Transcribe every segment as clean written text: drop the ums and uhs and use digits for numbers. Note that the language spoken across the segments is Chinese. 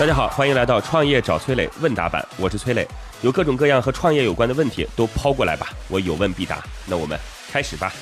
大家好，欢迎来到创业找崔磊问答版，我是崔磊，有各种各样和创业有关的问题都抛过来吧，我有问必答。那我们开始吧。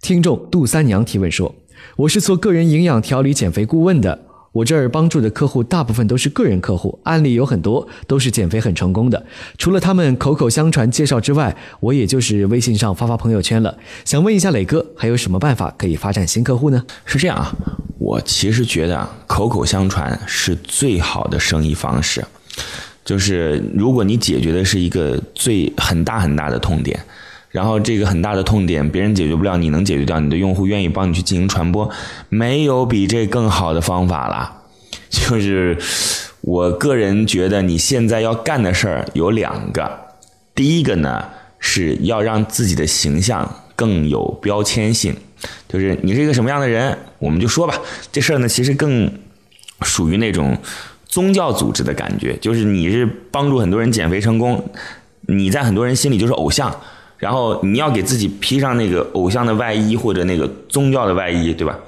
听众杜三娘提问说，我是做个人营养调理减肥顾问的，我这儿帮助的客户大部分都是个人客户，案例有很多都是减肥很成功的，除了他们口口相传介绍之外，我也就是微信上发发朋友圈了。想问一下磊哥，还有什么办法可以发展新客户呢？是这样啊，我其实觉得口口相传是最好的生意方式，就是如果你解决的是一个很大的痛点，然后这个很大的痛点别人解决不了，你能解决掉，你的用户愿意帮你去进行传播，没有比这更好的方法了。就是我个人觉得你现在要干的事儿有两个，第一个呢是要让自己的形象更有标签性，就是你是一个什么样的人我们就说吧。这事儿呢其实更属于那种宗教组织的感觉，就是你是帮助很多人减肥成功，你在很多人心里就是偶像，然后你要给自己披上那个偶像的外衣或者那个宗教的外衣，对吧？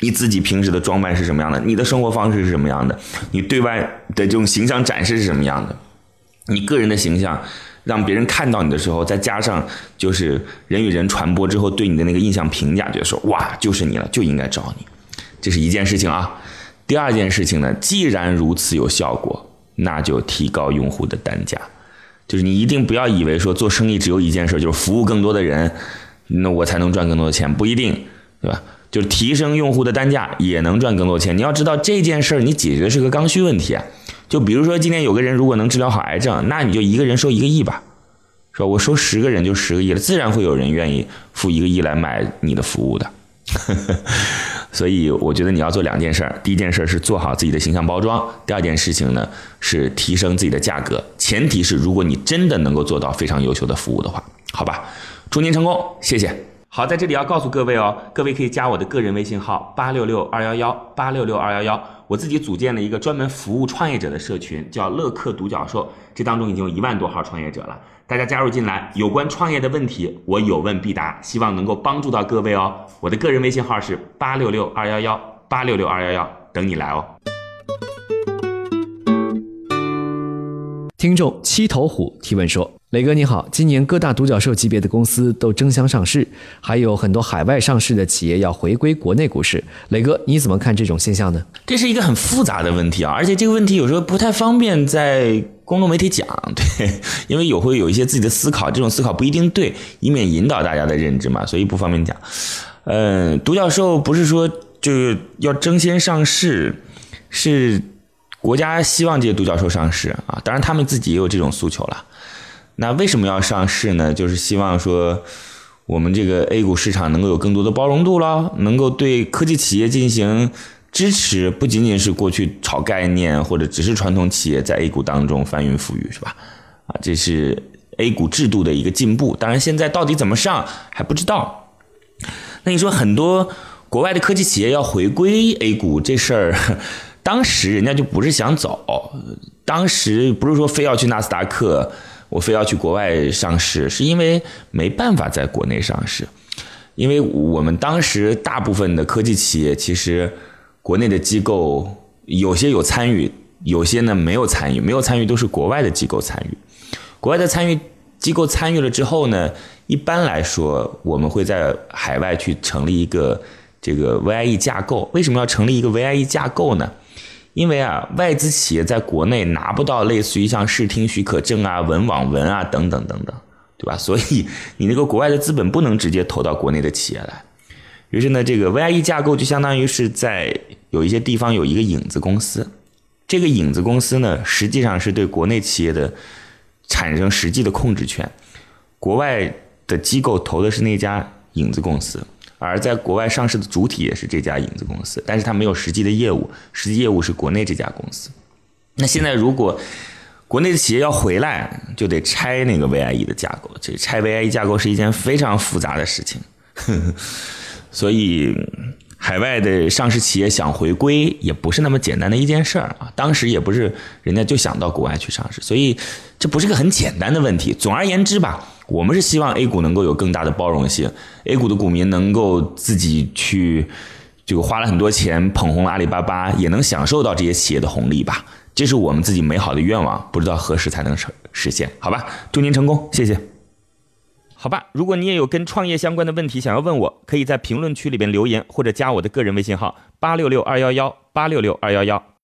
你自己平时的装扮是什么样的，你的生活方式是什么样的，你对外的这种形象展示是什么样的，你个人的形象让别人看到你的时候，再加上就是人与人传播之后对你的那个印象评价，就说哇就是你了，就应该找你，这是一件事情啊。第二件事情呢，既然如此有效果，那就提高用户的单价。就是你一定不要以为说做生意只有一件事，就是服务更多的人，那我才能赚更多的钱，不一定，对吧？就是提升用户的单价也能赚更多的钱。你要知道这件事你解决的是个刚需问题啊。就比如说今天有个人如果能治疗好癌症，那你就一个人收1亿吧，是吧？我收10个人就10亿了，自然会有人愿意付1亿来买你的服务的。所以我觉得你要做两件事，第一件事是做好自己的形象包装，第二件事情呢是提升自己的价格，前提是如果你真的能够做到非常优秀的服务的话，好吧？祝您成功，谢谢。好，在这里要告诉各位哦，各位可以加我的个人微信号8662118662111，我自己组建了一个专门服务创业者的社群，叫乐客独角兽，这当中已经有1万多号创业者了，大家加入进来，有关创业的问题我有问必答，希望能够帮助到各位哦。我的个人微信号是8662118662111，等你来哦。听众七头虎提问说，磊哥你好，今年各大独角兽级别的公司都争相上市，还有很多海外上市的企业要回归国内股市，磊哥你怎么看这种现象呢？这是一个很复杂的问题啊，而且这个问题有时候不太方便在公众媒体讲，对，因为会有一些自己的思考，这种思考不一定对，以免引导大家的认知嘛，所以不方便讲。独角兽不是说就要争先上市，是国家希望这些独角兽上市啊，当然他们自己也有这种诉求了。那为什么要上市呢？就是希望说我们这个 A 股市场能够有更多的包容度了，能够对科技企业进行支持，不仅仅是过去炒概念或者只是传统企业在 A 股当中翻云覆雨，是吧？啊，这是 A 股制度的一个进步，当然现在到底怎么上还不知道。那你说很多国外的科技企业要回归 A 股这事儿，当时人家就不是想走，当时不是说非要去纳斯达克，我非要去国外上市，是因为没办法在国内上市，因为我们当时大部分的科技企业其实国内的机构有些有参与，有些呢没有参与，没有参与都是国外的机构参与，国外的机构参与了之后呢，一般来说我们会在海外去成立一个这个 VIE 架构。为什么要成立一个 VIE 架构呢？因为啊，外资企业在国内拿不到类似于像视听许可证啊、文网文啊等等等等，对吧？所以你那个国外的资本不能直接投到国内的企业来。于是呢，这个 VIE 架构就相当于是在有一些地方有一个影子公司，这个影子公司呢，实际上是对国内企业的产生实际的控制权。国外的机构投的是那家影子公司，而在国外上市的主体也是这家影子公司，但是它没有实际的业务，实际业务是国内这家公司。那现在如果国内的企业要回来，就得拆那个 VIE 的架构，这拆 VIE 架构是一件非常复杂的事情。所以海外的上市企业想回归也不是那么简单的一件事儿啊，当时也不是人家就想到国外去上市，所以这不是个很简单的问题。总而言之吧，我们是希望 A 股能够有更大的包容性， A 股的股民能够自己去这个花了很多钱捧红了阿里巴巴，也能享受到这些企业的红利吧。这是我们自己美好的愿望，不知道何时才能实现，好吧？祝您成功，谢谢。好吧，如果你也有跟创业相关的问题想要问我，可以在评论区里边留言，或者加我的个人微信号866211 866211。